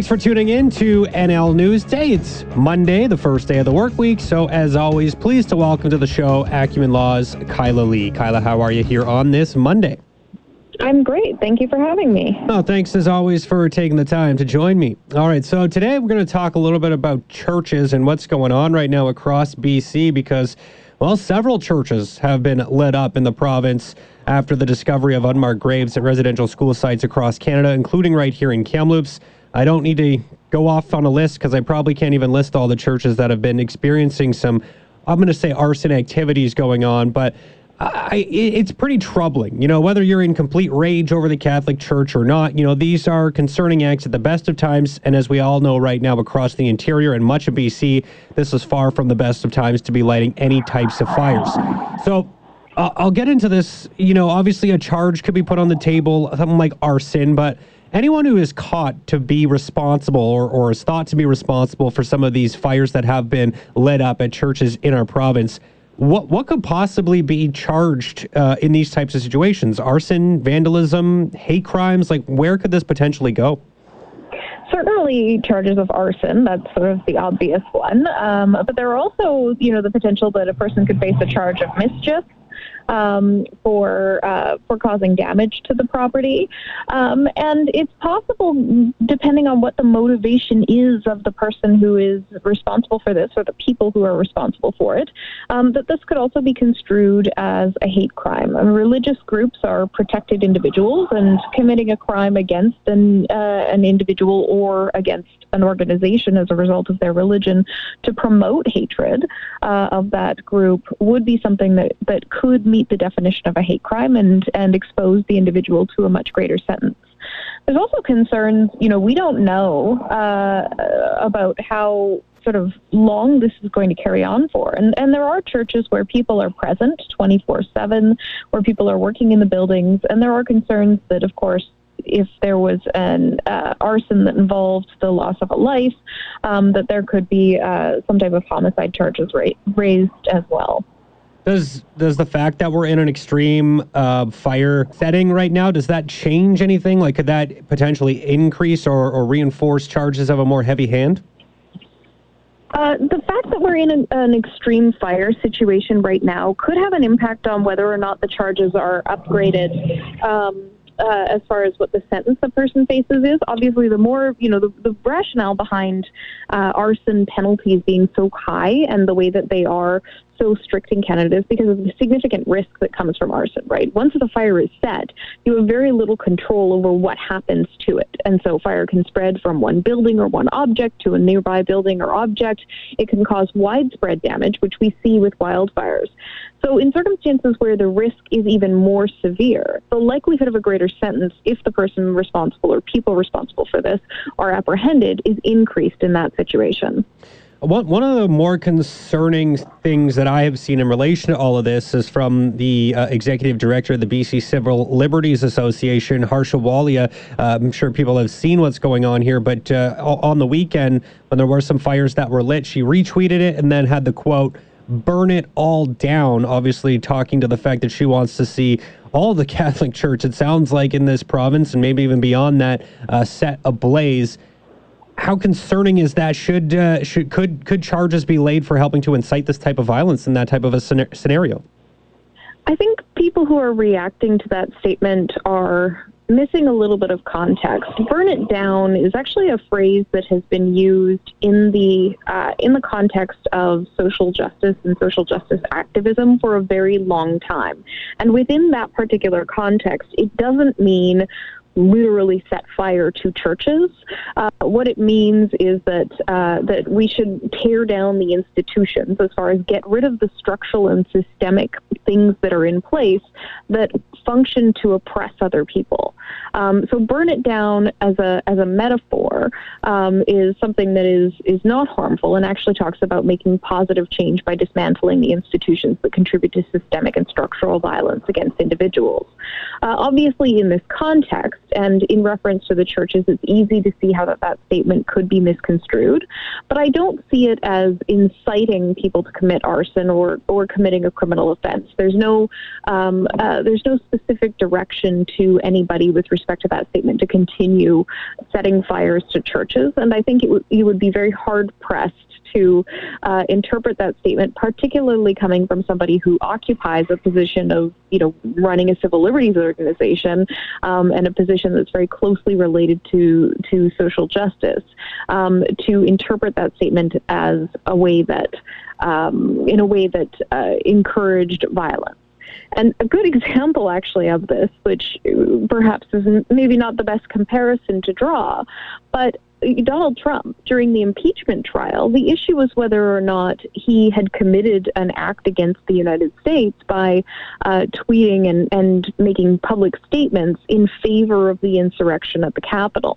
Thanks for tuning in to NL News Day. It's Monday, the first day of the work week. So as always, pleased to welcome to the show Acumen Law's Kyla Lee. Kyla, how are you here on this Monday? I'm great. Thank you for having me. Oh, thanks as always for taking the time to join me. All right, so today we're going to talk a little bit about churches and what's going on right now across BC because, well, several churches have been lit up in the province after the discovery of unmarked graves at residential school sites across Canada, including right here in Kamloops. I don't need to go off on a list because I probably can't even list all the churches that have been experiencing some, I'm going to say, arson activities going on, but it's pretty troubling. You know, whether you're in complete rage over the Catholic Church or not, you know, these are concerning acts at the best of times. And as we all know right now across the interior and much of BC, this is far from the best of times to be lighting any types of fires. So I'll get into this. You know, obviously a charge could be put on the table, something like arson, but anyone who is caught to be responsible or is thought to be responsible for some of these fires that have been lit up at churches in our province, What could possibly be charged in these types of situations? Arson, vandalism, hate crimes? Like, where could this potentially go? Certainly charges of arson, that's sort of the obvious one. But there are also, you know, the potential that a person could face a charge of mischief for causing damage to the property. And it's possible, depending on what the motivation is of the person who is responsible for this or the people who are responsible for it, that this could also be construed as a hate crime. I mean, religious groups are protected individuals, and committing a crime against an individual or against an organization as a result of their religion to promote hatred of that group would be something that could meet the definition of a hate crime and expose the individual to a much greater sentence. There's also concerns, you know, we don't know about how sort of long this is going to carry on for. And there are churches where people are present 24/7, where people are working in the buildings, and there are concerns that, of course, if there was an arson that involved the loss of a life, that there could be some type of homicide charges raised as well. Does the fact that we're in an extreme fire setting right now, does that change anything? Like, could that potentially increase or reinforce charges of a more heavy hand? The fact that we're in an extreme fire situation right now could have an impact on whether or not the charges are upgraded as far as what the sentence the person faces is. Obviously, the more, you know, the rationale behind arson penalties being so high and the way that they are so strict in Canada is because of the significant risk that comes from arson, right? Once the fire is set, you have very little control over what happens to it. And so fire can spread from one building or one object to a nearby building or object. It can cause widespread damage, which we see with wildfires. So in circumstances where the risk is even more severe, the likelihood of a greater sentence if the person responsible or people responsible for this are apprehended is increased in that situation. One of the more concerning things that I have seen in relation to all of this is from the executive director of the BC Civil Liberties Association, Harsha Walia. I'm sure people have seen what's going on here, but on the weekend when there were some fires that were lit, she retweeted it and then had the quote, "Burn it all down," obviously talking to the fact that she wants to see all the Catholic Church, it sounds like, in this province and maybe even beyond that, set ablaze. How concerning is that? Could charges be laid for helping to incite this type of violence in that type of a scenario? I think people who are reacting to that statement are missing a little bit of context. "Burn it down" is actually a phrase that has been used in the context of social justice and social justice activism for a very long time. And within that particular context, it doesn't mean literally set fire to churches. What it means is that we should tear down the institutions, as far as get rid of the structural and systemic things that are in place that function to oppress other people. So burn it down as a metaphor is something that is not harmful and actually talks about making positive change by dismantling the institutions that contribute to systemic and structural violence against individuals. Obviously, in this context, and in reference to the churches, it's easy to see how that statement could be misconstrued. But I don't see it as inciting people to commit arson or committing a criminal offense. There's no specific direction to anybody with respect to that statement to continue setting fires to churches. And I think you would be very hard-pressed to interpret that statement, particularly coming from somebody who occupies a position of, running a civil liberties organization and a position that's very closely related to social justice, to interpret that statement as a way that, encouraged violence. And a good example, actually, of this, which perhaps is maybe not the best comparison to draw, but Donald Trump, during the impeachment trial, the issue was whether or not he had committed an act against the United States by tweeting and making public statements in favor of the insurrection at the Capitol.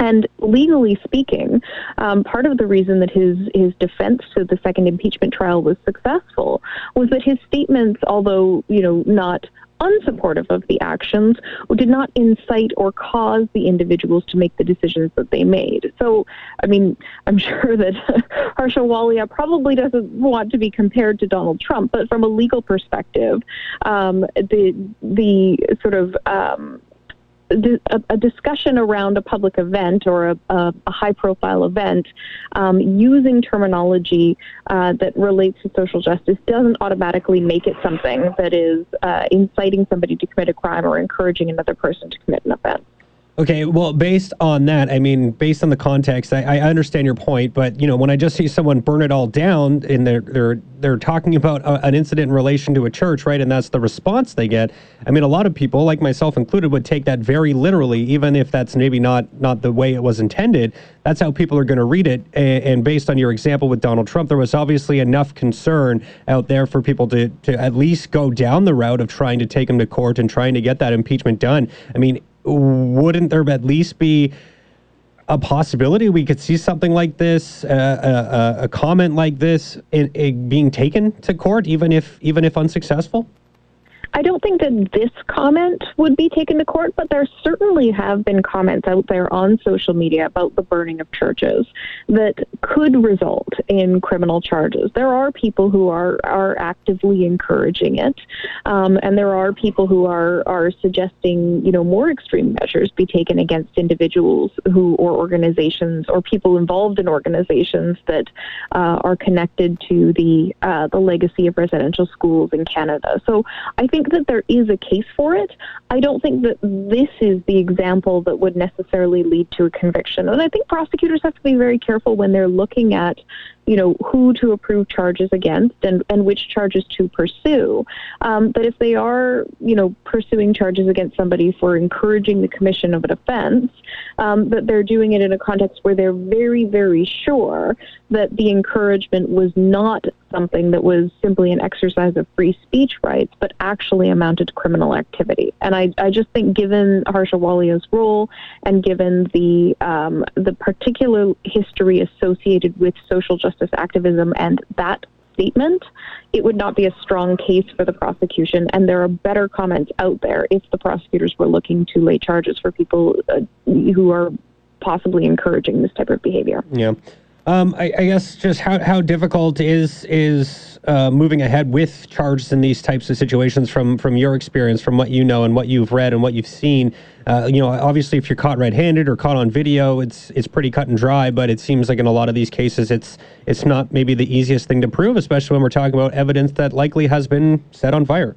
And legally speaking, part of the reason that his defense to the second impeachment trial was successful was that his statements, although, not unsupportive of the actions, did not incite or cause the individuals to make the decisions that they made. So, I'm sure that Harsha Walia probably doesn't want to be compared to Donald Trump, but from a legal perspective, a discussion around a public event or a high-profile event using terminology that relates to social justice doesn't automatically make it something that is inciting somebody to commit a crime or encouraging another person to commit an offense. Okay, well, based on that, based on the context, I understand your point, but, when I just see someone burn it all down and they're talking about an incident in relation to a church, right, and that's the response they get, a lot of people, like myself included, would take that very literally, even if that's maybe not the way it was intended. That's how people are going to read it, and based on your example with Donald Trump, there was obviously enough concern out there for people to at least go down the route of trying to take him to court and trying to get that impeachment done. Wouldn't there at least be a possibility we could see something like this, a comment like this, it being taken to court, even if unsuccessful? I don't think that this comment would be taken to court, but there certainly have been comments out there on social media about the burning of churches that could result in criminal charges. There are people who are actively encouraging it, and there are people who are suggesting, more extreme measures be taken against individuals who or organizations or people involved in organizations that are connected to the legacy of residential schools in Canada. So I think that there is a case for it. I don't think that this is the example that would necessarily lead to a conviction. And I think prosecutors have to be very careful when they're looking at, who to approve charges against and which charges to pursue. But if they are, pursuing charges against somebody for encouraging the commission of an offense, that they're doing it in a context where they're very, very sure that the encouragement was not something that was simply an exercise of free speech rights, but actually amounted to criminal activity. And I just think given Harsha Walia's role and given the particular history associated with social justice activism and that statement, it would not be a strong case for the prosecution. And there are better comments out there if the prosecutors were looking to lay charges for people who are possibly encouraging this type of behavior. Yeah. I guess just how difficult is moving ahead with charges in these types of situations from your experience, from what you know and what you've read and what you've seen. Obviously, if you're caught red-handed or caught on video, it's pretty cut and dry. But it seems like in a lot of these cases, it's not maybe the easiest thing to prove, especially when we're talking about evidence that likely has been set on fire.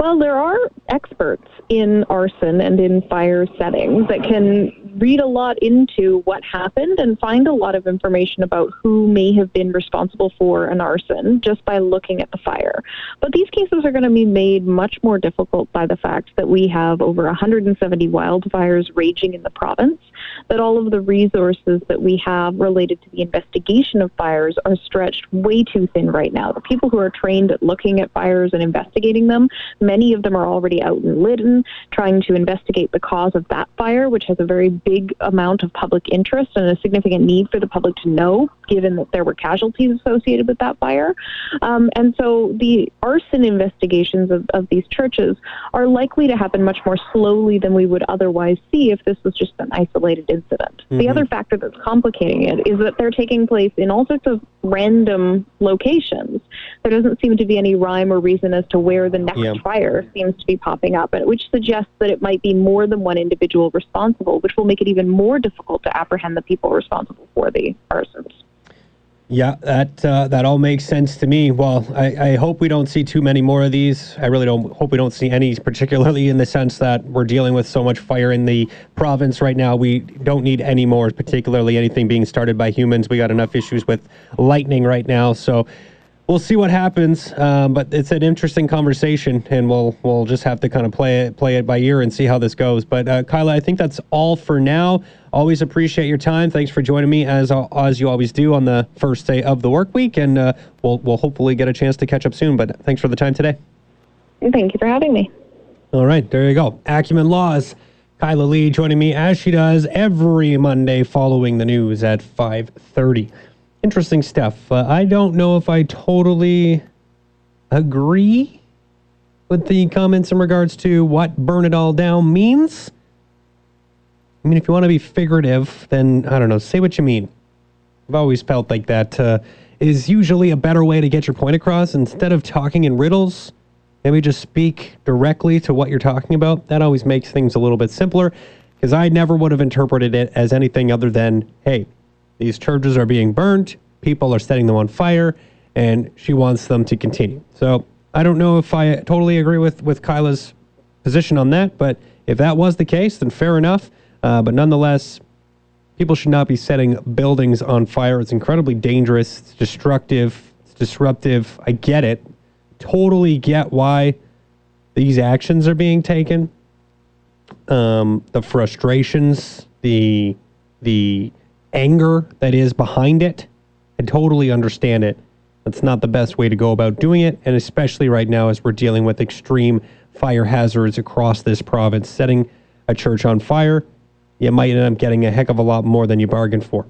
Well, there are experts in arson and in fire settings that can read a lot into what happened and find a lot of information about who may have been responsible for an arson just by looking at the fire. But these cases are going to be made much more difficult by the fact that we have over 170 wildfires raging in the province. that all of the resources that we have related to the investigation of fires are stretched way too thin right now. The people who are trained at looking at fires and investigating them, many of them are already out in Lytton trying to investigate the cause of that fire, which has a very big amount of public interest and a significant need for the public to know, given that there were casualties associated with that fire. And so the arson investigations of these churches are likely to happen much more slowly than we would otherwise see if this was just an isolated incident. Mm-hmm. The other factor that's complicating it is that they're taking place in all sorts of random locations. There doesn't seem to be any rhyme or reason as to where the next fire seems to be popping up, which suggests that it might be more than one individual responsible, which will make it even more difficult to apprehend the people responsible for the arsons. Yeah, that all makes sense to me. Well, I hope we don't see too many more of these. I really don't hope we don't see any, particularly in the sense that we're dealing with so much fire in the province right now. We don't need any more, particularly anything being started by humans. We got enough issues with lightning right now, so we'll see what happens. But it's an interesting conversation, and we'll just have to kind of play it by ear and see how this goes. But Kyla, I think that's all for now. Always appreciate your time. Thanks for joining me as you always do on the first day of the work week, and we'll hopefully get a chance to catch up soon. But thanks for the time today. Thank you for having me. All right, there you go. Acumen Law's Kyla Lee joining me as she does every Monday following the news at 5:30. Interesting stuff. I don't know if I totally agree with the comments in regards to what burn it all down means. I mean, if you want to be figurative, then, I don't know, say what you mean. I've always felt like that is usually a better way to get your point across. Instead of talking in riddles, maybe just speak directly to what you're talking about. That always makes things a little bit simpler, because I never would have interpreted it as anything other than, hey, these churches are being burned, people are setting them on fire, and she wants them to continue. So I don't know if I totally agree with Kyla's position on that, but if that was the case, then fair enough. But nonetheless, people should not be setting buildings on fire. It's incredibly dangerous. It's destructive. It's disruptive. I get it. Totally get why these actions are being taken. The frustrations, the anger that is behind it. I totally understand it. That's not the best way to go about doing it, and especially right now as we're dealing with extreme fire hazards across this province. Setting a church on fire, you might end up getting a heck of a lot more than you bargained for.